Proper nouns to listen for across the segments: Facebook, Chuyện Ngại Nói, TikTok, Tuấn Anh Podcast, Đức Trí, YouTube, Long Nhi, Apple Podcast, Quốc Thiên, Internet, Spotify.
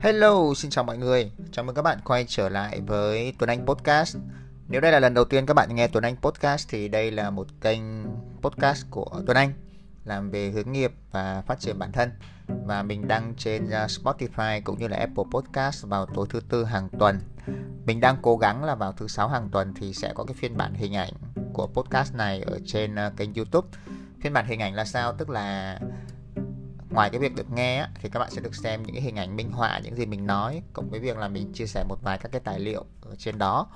Hello, xin chào mọi người. Chào mừng các bạn quay trở lại với Tuấn Anh Podcast. Nếu đây là lần đầu tiên các bạn nghe Tuấn Anh Podcast thì đây là một kênh podcast của Tuấn Anh làm về hướng nghiệp và phát triển bản thân. Và mình đăng trên Spotify cũng như là Apple Podcast vào tối thứ Tư hàng tuần. Mình đang cố gắng là vào thứ Sáu hàng tuần thì sẽ có cái phiên bản hình ảnh của podcast này ở trên kênh YouTube. Phiên bản hình ảnh là sao? Tức là ngoài cái việc được nghe thì các bạn sẽ được xem những cái hình ảnh minh họa, những gì mình nói, cộng với việc là mình chia sẻ một vài các cái tài liệu ở trên đó.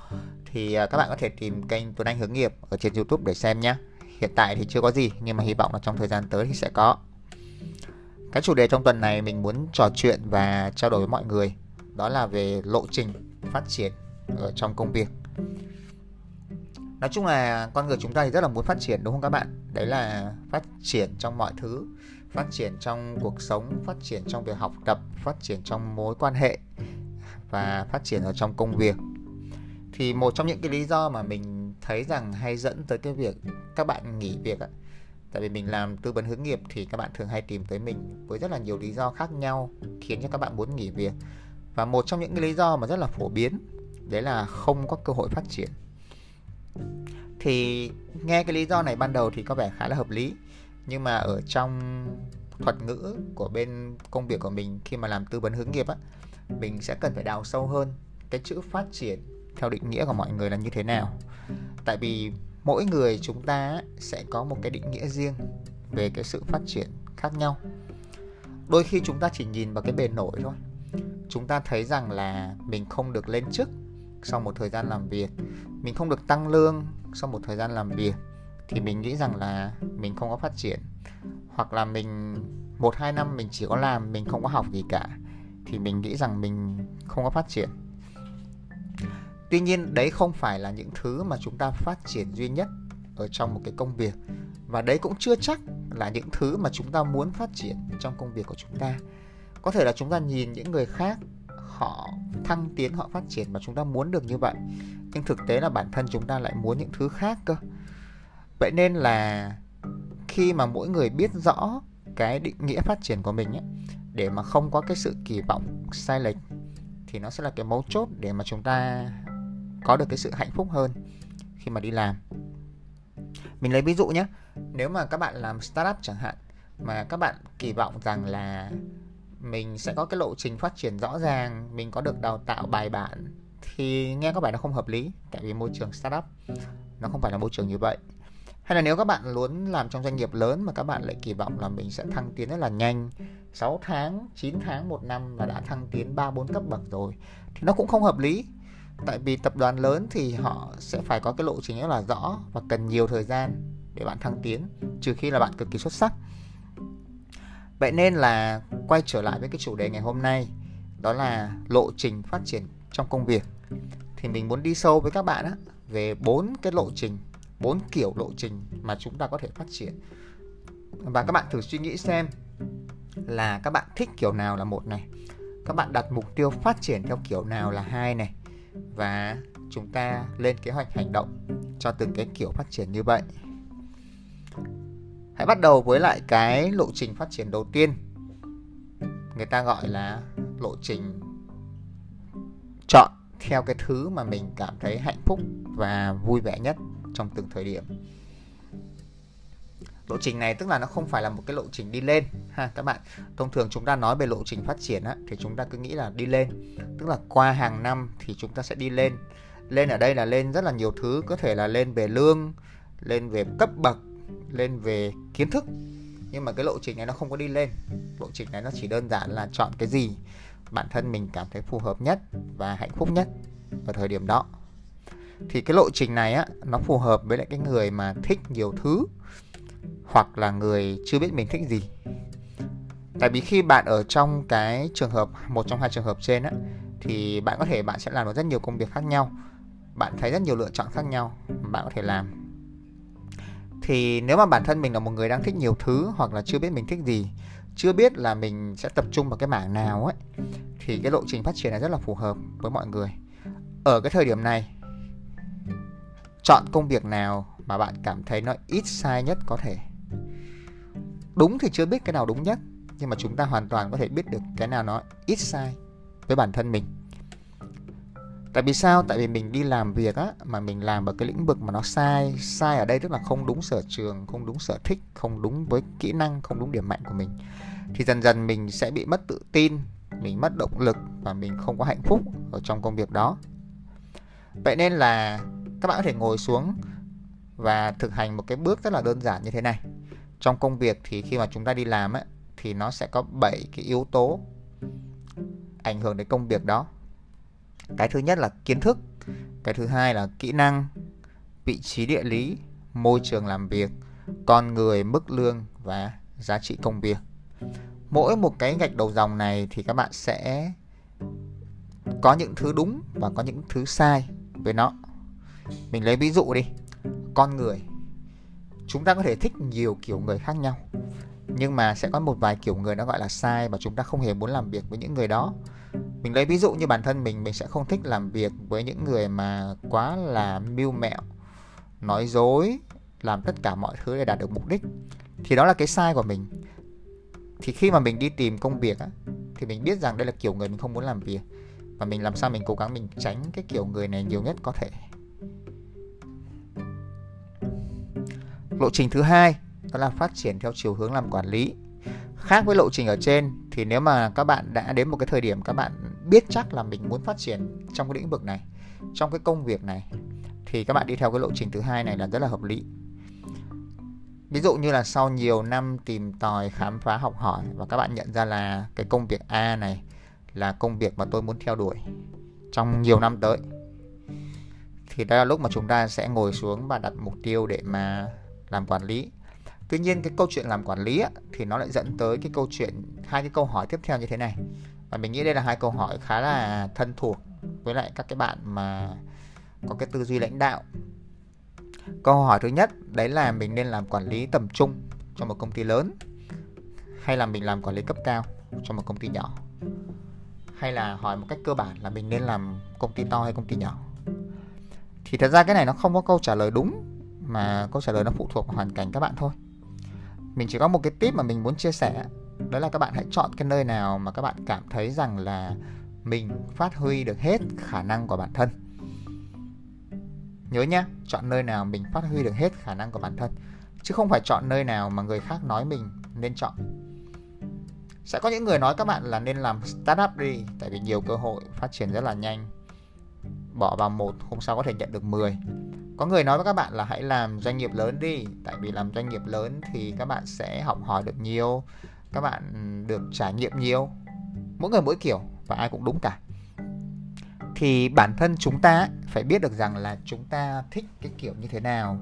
Thì các bạn có thể tìm kênh Tuấn Anh Hướng Nghiệp ở trên YouTube để xem nhé. Hiện tại thì chưa có gì, nhưng mà hy vọng là trong thời gian tới thì sẽ có. Cái chủ đề trong tuần này mình muốn trò chuyện và trao đổi với mọi người, đó là về lộ trình phát triển ở trong công việc. Nói chung là con người chúng ta thì rất là muốn phát triển, đúng không các bạn? Đấy là phát triển trong mọi thứ, phát triển trong cuộc sống, phát triển trong việc học tập, phát triển trong mối quan hệ và phát triển ở trong công việc. Thì một trong những cái lý do mà mình thấy rằng hay dẫn tới cái việc các bạn nghỉ việc ạ. Tại vì mình làm tư vấn hướng nghiệp thì các bạn thường hay tìm tới mình với rất là nhiều lý do khác nhau khiến cho các bạn muốn nghỉ việc. Và một trong những cái lý do mà rất là phổ biến đấy là không có cơ hội phát triển. Thì nghe cái lý do này ban đầu thì có vẻ khá là hợp lý, nhưng mà ở trong thuật ngữ của bên công việc của mình khi mà làm tư vấn hướng nghiệp mình sẽ cần phải đào sâu hơn cái chữ phát triển theo định nghĩa của mọi người là như thế nào. Tại vì mỗi người chúng ta sẽ có một cái định nghĩa riêng về cái sự phát triển khác nhau. Đôi khi chúng ta chỉ nhìn vào cái bề nổi thôi. Chúng ta thấy rằng là mình không được lên chức sau một thời gian làm việc, mình không được tăng lương sau một thời gian làm việc, thì mình nghĩ rằng là mình không có phát triển. Hoặc là mình 1-2 năm mình chỉ có làm, mình không có học gì cả, thì mình nghĩ rằng mình không có phát triển. Tuy nhiên đấy không phải là những thứ mà chúng ta phát triển duy nhất ở trong một cái công việc. Và đấy cũng chưa chắc là những thứ mà chúng ta muốn phát triển trong công việc của chúng ta. Có thể là chúng ta nhìn những người khác họ thăng tiến, họ phát triển và chúng ta muốn được như vậy, nhưng thực tế là bản thân chúng ta lại muốn những thứ khác cơ. Vậy nên là khi mà mỗi người biết rõ cái định nghĩa phát triển của mình để mà không có cái sự kỳ vọng sai lệch, thì nó sẽ là cái mấu chốt để mà chúng ta có được cái sự hạnh phúc hơn khi mà đi làm. Mình lấy ví dụ nhé, nếu mà các bạn làm startup chẳng hạn, mà các bạn kỳ vọng rằng là mình sẽ có cái lộ trình phát triển rõ ràng, mình có được đào tạo bài bản, thì nghe có vẻ nó không hợp lý. Tại vì môi trường startup nó không phải là môi trường như vậy. Hay là nếu các bạn muốn làm trong doanh nghiệp lớn mà các bạn lại kỳ vọng là mình sẽ thăng tiến rất là nhanh, 6 tháng, 9 tháng, 1 năm và đã thăng tiến 3-4 cấp bậc rồi, thì nó cũng không hợp lý. Tại vì tập đoàn lớn thì họ sẽ phải có cái lộ trình rất là rõ và cần nhiều thời gian để bạn thăng tiến, trừ khi là bạn cực kỳ xuất sắc. Vậy nên là quay trở lại với cái chủ đề ngày hôm nay, đó là lộ trình phát triển trong công việc. Thì mình muốn đi sâu với các bạn về 4 cái lộ trình, 4 kiểu lộ trình mà chúng ta có thể phát triển. Và các bạn thử suy nghĩ xem là các bạn thích kiểu nào là 1 này, các bạn đặt mục tiêu phát triển theo kiểu nào là 2 này, và chúng ta lên kế hoạch hành động cho từng cái kiểu phát triển như vậy. Hãy bắt đầu với lại cái lộ trình phát triển đầu tiên, người ta gọi là lộ trình chọn theo cái thứ mà mình cảm thấy hạnh phúc và vui vẻ nhất trong từng thời điểm. Lộ trình này tức là nó không phải là một cái lộ trình đi lên ha các bạn. Thông thường chúng ta nói về lộ trình phát triển thì chúng ta cứ nghĩ là đi lên, tức là qua hàng năm thì chúng ta sẽ đi lên. Lên ở đây là lên rất là nhiều thứ, có thể là lên về lương, lên về cấp bậc, lên về kiến thức. Nhưng mà cái lộ trình này nó không có đi lên. Lộ trình này nó chỉ đơn giản là chọn cái gì bản thân mình cảm thấy phù hợp nhất và hạnh phúc nhất ở thời điểm đó. Thì cái lộ trình này nó phù hợp với lại cái người mà thích nhiều thứ, hoặc là người chưa biết mình thích gì. Tại vì khi bạn ở trong cái trường hợp, một trong hai trường hợp trên thì bạn có thể bạn sẽ làm được rất nhiều công việc khác nhau, bạn thấy rất nhiều lựa chọn khác nhau bạn có thể làm. Thì nếu mà bản thân mình là một người đang thích nhiều thứ, hoặc là chưa biết mình thích gì, chưa biết là mình sẽ tập trung vào cái mảng nào thì cái lộ trình phát triển này rất là phù hợp với mọi người. Ở cái thời điểm này, chọn công việc nào mà bạn cảm thấy nó ít sai nhất có thể. Đúng thì chưa biết cái nào đúng nhất, nhưng mà chúng ta hoàn toàn có thể biết được cái nào nó ít sai với bản thân mình. Tại vì sao? Tại vì mình đi làm việc á, mà mình làm ở cái lĩnh vực mà nó sai. Sai ở đây tức là không đúng sở trường, không đúng sở thích, không đúng với kỹ năng, không đúng điểm mạnh của mình. Thì dần dần mình sẽ bị mất tự tin, mình mất động lực và mình không có hạnh phúc ở trong công việc đó. Vậy nên là các bạn có thể ngồi xuống và thực hành một cái bước rất là đơn giản như thế này. Trong công việc thì khi mà chúng ta đi làm ấy, thì nó sẽ có 7 cái yếu tố ảnh hưởng đến công việc đó. Cái thứ nhất là kiến thức, cái thứ hai là kỹ năng, vị trí địa lý, môi trường làm việc, con người, mức lương và giá trị công việc. Mỗi một cái gạch đầu dòng này thì các bạn sẽ có những thứ đúng và có những thứ sai với nó. Mình lấy ví dụ đi, con người. Chúng ta có thể thích nhiều kiểu người khác nhau, nhưng mà sẽ có một vài kiểu người nó gọi là sai và chúng ta không hề muốn làm việc với những người đó. Mình lấy ví dụ như bản thân mình sẽ không thích làm việc với những người mà quá là mưu mẹo, nói dối, làm tất cả mọi thứ để đạt được mục đích. Thì đó là cái sai của mình. Thì khi mà mình đi tìm công việc á, thì mình biết rằng đây là kiểu người mình không muốn làm việc. Và mình làm sao mình cố gắng mình tránh cái kiểu người này nhiều nhất có thể. Lộ trình thứ hai đó là phát triển theo chiều hướng làm quản lý. Khác với lộ trình ở trên, thì nếu mà các bạn đã đến một cái thời điểm các bạn biết chắc là mình muốn phát triển trong cái lĩnh vực này, trong cái công việc này, thì các bạn đi theo cái lộ trình thứ hai này là rất là hợp lý. Ví dụ như là sau nhiều năm tìm tòi, khám phá, học hỏi và các bạn nhận ra là cái công việc A này là công việc mà tôi muốn theo đuổi trong nhiều năm tới, thì đó là lúc mà chúng ta sẽ ngồi xuống và đặt mục tiêu để mà làm quản lý. Tuy nhiên cái câu chuyện làm quản lý thì nó lại dẫn tới cái câu chuyện, hai cái câu hỏi tiếp theo như thế này. Và mình nghĩ đây là hai câu hỏi khá là thân thuộc với lại các cái bạn mà có cái tư duy lãnh đạo. Câu hỏi thứ nhất đấy là mình nên làm quản lý tầm trung cho một công ty lớn, hay là mình làm quản lý cấp cao cho một công ty nhỏ, hay là hỏi một cách cơ bản là mình nên làm công ty to hay công ty nhỏ. Thì thật ra cái này nó không có câu trả lời đúng, mà câu trả lời nó phụ thuộc vào hoàn cảnh các bạn thôi. Mình chỉ có một cái tip mà mình muốn chia sẻ, đó là các bạn hãy chọn cái nơi nào mà các bạn cảm thấy rằng là mình phát huy được hết khả năng của bản thân. Nhớ nhá, chọn nơi nào mình phát huy được hết khả năng của bản thân, chứ không phải chọn nơi nào mà người khác nói mình nên chọn. Sẽ có những người nói các bạn là nên làm startup đi, tại vì nhiều cơ hội phát triển rất là nhanh, bỏ vào 1 hôm sau có thể nhận được 10. Có người nói với các bạn là hãy làm doanh nghiệp lớn đi, tại vì làm doanh nghiệp lớn thì các bạn sẽ học hỏi được nhiều, các bạn được trải nghiệm nhiều. Mỗi người mỗi kiểu và ai cũng đúng cả. Thì bản thân chúng ta phải biết được rằng là chúng ta thích cái kiểu như thế nào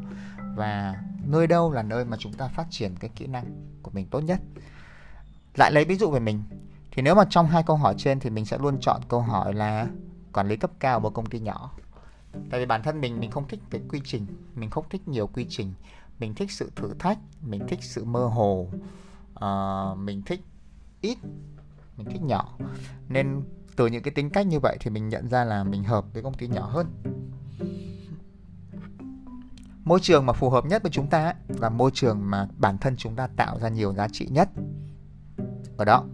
và nơi đâu là nơi mà chúng ta phát triển cái kỹ năng của mình tốt nhất. Lại lấy ví dụ về mình, thì nếu mà trong hai câu hỏi trên thì mình sẽ luôn chọn câu hỏi là quản lý cấp cao một công ty nhỏ. Tại vì bản thân mình không thích cái quy trình, mình không thích nhiều quy trình, mình thích sự thử thách, mình thích sự mơ hồ, mình thích ít, mình thích nhỏ. Nên từ những cái tính cách như vậy thì mình nhận ra là mình hợp với công ty nhỏ hơn. Môi trường mà phù hợp nhất với chúng ta là môi trường mà bản thân chúng ta tạo ra nhiều giá trị nhất ở đó.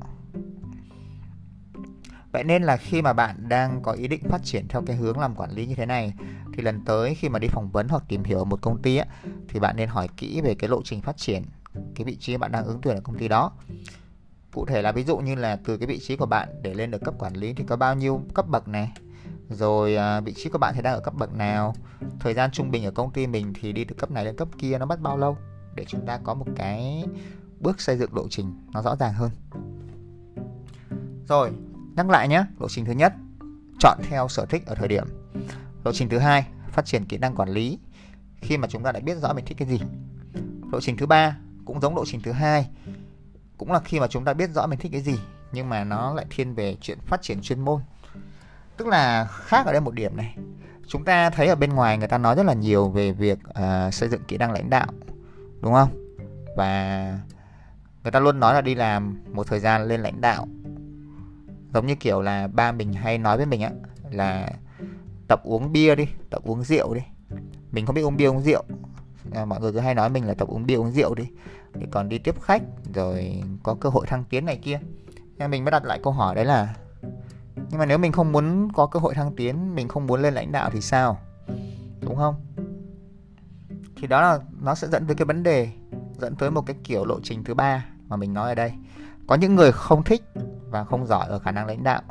Vậy nên là khi mà bạn đang có ý định phát triển theo cái hướng làm quản lý như thế này, thì lần tới khi mà đi phỏng vấn hoặc tìm hiểu một công ty thì bạn nên hỏi kỹ về cái lộ trình phát triển, cái vị trí bạn đang ứng tuyển ở công ty đó. Cụ thể là ví dụ như là từ cái vị trí của bạn để lên được cấp quản lý thì có bao nhiêu cấp bậc này, rồi vị trí của bạn thì đang ở cấp bậc nào, thời gian trung bình ở công ty mình thì đi từ cấp này đến cấp kia nó mất bao lâu, để chúng ta có một cái bước xây dựng lộ trình nó rõ ràng hơn. Rồi, nhắc lại nhé, lộ trình thứ nhất, chọn theo sở thích ở thời điểm. Lộ trình thứ hai, phát triển kỹ năng quản lý khi mà chúng ta đã biết rõ mình thích cái gì. Lộ trình thứ ba, cũng giống lộ trình thứ hai, cũng là khi mà chúng ta biết rõ mình thích cái gì, nhưng mà nó lại thiên về chuyện phát triển chuyên môn. Tức là khác ở đây một điểm này, chúng ta thấy ở bên ngoài người ta nói rất là nhiều về việc xây dựng kỹ năng lãnh đạo, đúng không? Và người ta luôn nói là đi làm một thời gian lên lãnh đạo. Giống như kiểu là ba mình hay nói với mình là tập uống bia đi, tập uống rượu đi. Mình không biết uống bia uống rượu, mọi người cứ hay nói mình là tập uống bia uống rượu đi, để còn đi tiếp khách rồi có cơ hội thăng tiến này kia. Nên mình mới đặt lại câu hỏi đấy là Nhưng mà nếu mình không muốn có cơ hội thăng tiến, mình không muốn lên lãnh đạo thì sao? Đúng không? Thì đó là nó sẽ dẫn tới cái vấn đề, dẫn tới một cái kiểu lộ trình thứ ba mà mình nói ở đây. Có những người không thích và không giỏi ở khả năng lãnh đạo,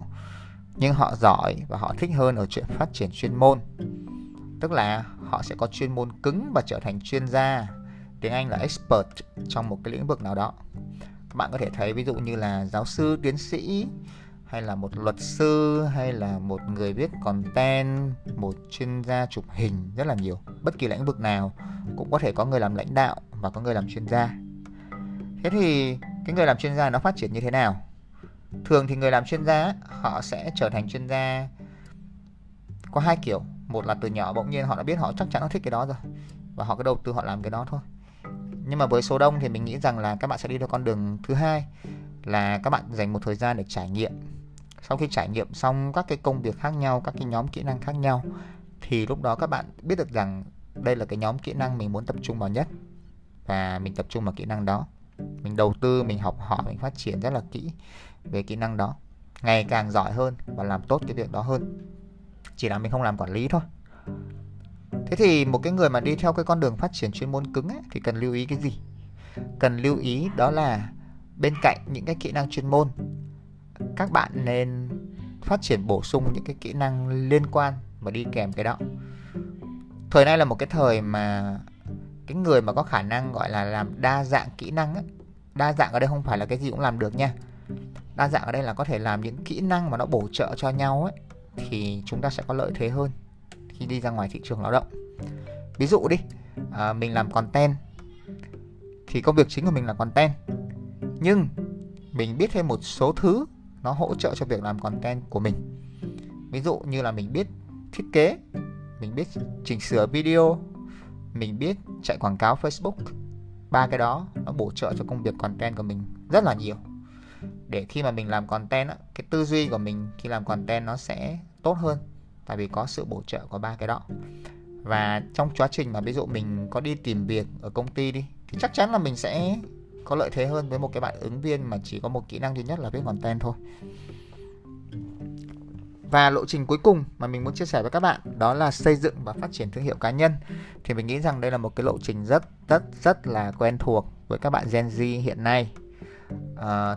nhưng họ giỏi và họ thích hơn ở chuyện phát triển chuyên môn. Tức là họ sẽ có chuyên môn cứng và trở thành chuyên gia, tiếng Anh là expert, trong một cái lĩnh vực nào đó. Các bạn có thể thấy ví dụ như là giáo sư, tiến sĩ, hay là một luật sư, hay là một người viết content, một chuyên gia chụp hình, rất là nhiều. Bất kỳ lĩnh vực nào cũng có thể có người làm lãnh đạo và có người làm chuyên gia. Thế thì cái người làm chuyên gia nó phát triển như thế nào? Thường thì người làm chuyên gia họ sẽ trở thành chuyên gia có hai kiểu. Một là từ nhỏ bỗng nhiên họ đã biết họ chắc chắn nó thích cái đó rồi, và họ cứ đầu tư họ làm cái đó thôi. Nhưng mà với số đông thì mình nghĩ rằng là các bạn sẽ đi theo con đường thứ hai, là các bạn dành một thời gian để trải nghiệm. Sau khi trải nghiệm xong các cái công việc khác nhau, các cái nhóm kỹ năng khác nhau, thì lúc đó các bạn biết được rằng đây là cái nhóm kỹ năng mình muốn tập trung vào nhất, và mình tập trung vào kỹ năng đó. Mình đầu tư, mình học hỏi, mình phát triển rất là kỹ về kỹ năng đó, ngày càng giỏi hơn và làm tốt cái việc đó hơn. Chỉ là mình không làm quản lý thôi. Thế thì một cái người mà đi theo cái con đường phát triển chuyên môn cứng ấy, thì cần lưu ý cái gì? Cần lưu ý đó là bên cạnh những cái kỹ năng chuyên môn, các bạn nên phát triển bổ sung những cái kỹ năng liên quan và đi kèm cái đó. Thời nay là một cái thời mà cái người mà có khả năng gọi là làm đa dạng kỹ năng ấy. Đa dạng ở đây không phải là cái gì cũng làm được nha. Đa dạng ở đây là có thể làm những kỹ năng mà nó bổ trợ cho nhau ấy, thì chúng ta sẽ có lợi thế hơn khi đi ra ngoài thị trường lao động. Ví dụ đi, mình làm content, thì công việc chính của mình là content, nhưng mình biết thêm một số thứ nó hỗ trợ cho việc làm content của mình. Ví dụ như là mình biết thiết kế, mình biết chỉnh sửa video, mình biết chạy quảng cáo Facebook. Ba cái đó nó bổ trợ cho công việc content của mình rất là nhiều. Để khi mà mình làm content, cái tư duy của mình khi làm content nó sẽ tốt hơn, tại vì có sự bổ trợ của ba cái đó. Và trong quá trình mà ví dụ mình có đi tìm việc ở công ty đi, thì chắc chắn là mình sẽ có lợi thế hơn với một cái bạn ứng viên mà chỉ có một kỹ năng duy nhất là viết content thôi. Và lộ trình cuối cùng mà mình muốn chia sẻ với các bạn, đó là xây dựng và phát triển thương hiệu cá nhân. Thì mình nghĩ rằng đây là một cái lộ trình rất là quen thuộc với các bạn Gen Z hiện nay.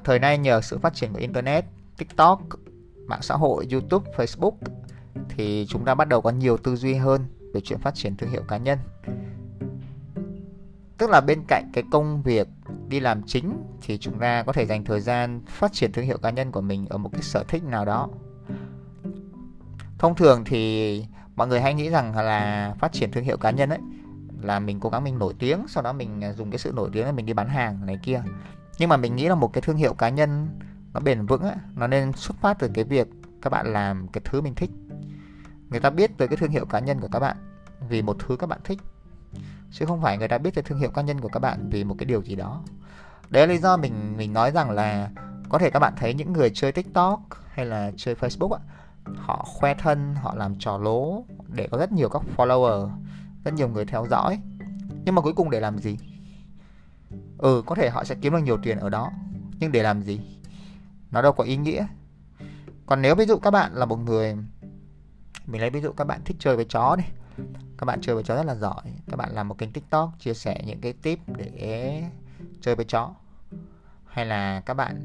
Thời nay nhờ sự phát triển của Internet, TikTok, mạng xã hội, YouTube, Facebook, thì chúng ta bắt đầu có nhiều tư duy hơn về chuyện phát triển thương hiệu cá nhân. Tức là bên cạnh cái công việc đi làm chính, thì chúng ta có thể dành thời gian phát triển thương hiệu cá nhân của mình ở một cái sở thích nào đó. Thông thường thì mọi người hay nghĩ rằng là phát triển thương hiệu cá nhân ấy là mình cố gắng mình nổi tiếng, sau đó mình dùng cái sự nổi tiếng để mình đi bán hàng này kia. Nhưng mà mình nghĩ là một cái thương hiệu cá nhân nó bền vững ấy, nó nên xuất phát từ cái việc các bạn làm cái thứ mình thích. Người ta biết tới cái thương hiệu cá nhân của các bạn vì một thứ các bạn thích, chứ không phải người ta biết tới thương hiệu cá nhân của các bạn vì một cái điều gì đó. Đấy là lý do mình nói rằng là có thể các bạn thấy những người chơi TikTok hay là chơi Facebook ấy, họ khoe thân, họ làm trò lố để có rất nhiều các follower, rất nhiều người theo dõi. Nhưng mà cuối cùng để làm gì? Có thể họ sẽ kiếm được nhiều tiền ở đó, nhưng để làm gì? Nó đâu có ý nghĩa. Còn nếu ví dụ các bạn là một người, mình lấy ví dụ các bạn thích chơi với chó đi, các bạn chơi với chó rất là giỏi, các bạn làm một kênh TikTok chia sẻ những cái tip để chơi với chó, hay là các bạn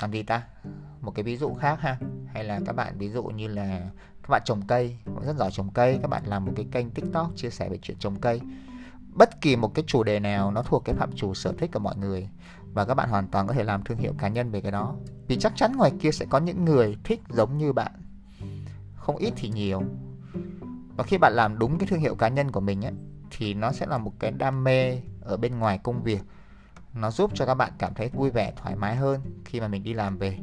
làm gì ta? Một cái ví dụ khác ha. Hay là các bạn ví dụ như là các bạn trồng cây, cũng rất giỏi trồng cây, các bạn làm một cái kênh TikTok chia sẻ về chuyện trồng cây. Bất kỳ một cái chủ đề nào nó thuộc cái phạm trù sở thích của mọi người, và các bạn hoàn toàn có thể làm thương hiệu cá nhân về cái đó. Vì chắc chắn ngoài kia sẽ có những người thích giống như bạn, không ít thì nhiều. Và khi bạn làm đúng cái thương hiệu cá nhân của mình ấy, thì nó sẽ là một cái đam mê ở bên ngoài công việc. Nó giúp cho các bạn cảm thấy vui vẻ, thoải mái hơn khi mà mình đi làm về.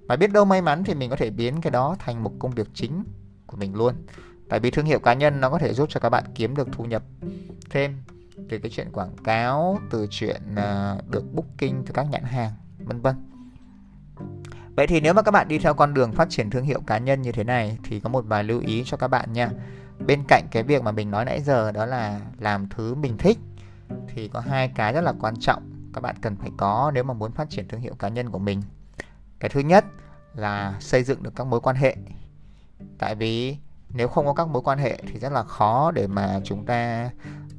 Và biết đâu may mắn thì mình có thể biến cái đó thành một công việc chính của mình luôn. Tại vì thương hiệu cá nhân nó có thể giúp cho các bạn kiếm được thu nhập thêm từ cái chuyện quảng cáo, từ chuyện được booking từ các nhãn hàng, vân vân. Vậy thì nếu mà các bạn đi theo con đường phát triển thương hiệu cá nhân như thế này, thì có một vài lưu ý cho các bạn nha. Bên cạnh cái việc mà mình nói nãy giờ, đó là làm thứ mình thích, thì có hai cái rất là quan trọng các bạn cần phải có nếu mà muốn phát triển thương hiệu cá nhân của mình. Cái thứ nhất là xây dựng được các mối quan hệ. Tại vì nếu không có các mối quan hệ thì rất là khó để mà chúng ta,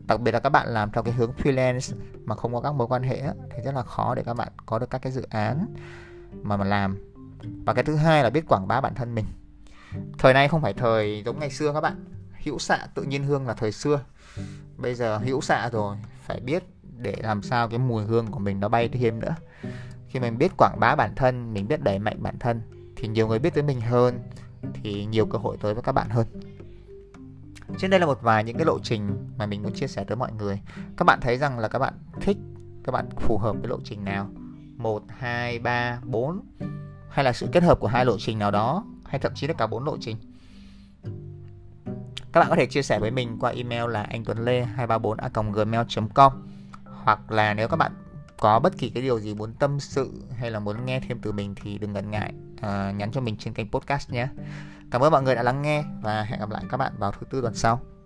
đặc biệt là các bạn làm theo cái hướng freelance mà không có các mối quan hệ thì rất là khó để các bạn có được các cái dự án mà làm. Và cái thứ hai là biết quảng bá bản thân mình. Thời nay không phải thời giống ngày xưa các bạn. Hữu xạ tự nhiên hương là thời xưa. Bây giờ hữu xạ rồi, phải biết để làm sao cái mùi hương của mình nó bay thêm nữa. Khi mình biết quảng bá bản thân, mình biết đẩy mạnh bản thân thì nhiều người biết tới mình hơn, thì nhiều cơ hội tới với các bạn hơn. Trên đây là một vài những cái lộ trình mà mình muốn chia sẻ tới mọi người. Các bạn thấy rằng là các bạn thích, các bạn phù hợp với lộ trình nào? 1, 2, 3, 4 hay là sự kết hợp của hai lộ trình nào đó, hay thậm chí là cả 4 lộ trình. Các bạn có thể chia sẻ với mình qua email là anhthuanle234@gmail.com. Hoặc là nếu các bạn có bất kỳ cái điều gì muốn tâm sự hay là muốn nghe thêm từ mình thì đừng ngần ngại nhắn cho mình trên kênh podcast nhé. Cảm ơn mọi người đã lắng nghe và hẹn gặp lại các bạn vào thứ Tư tuần sau.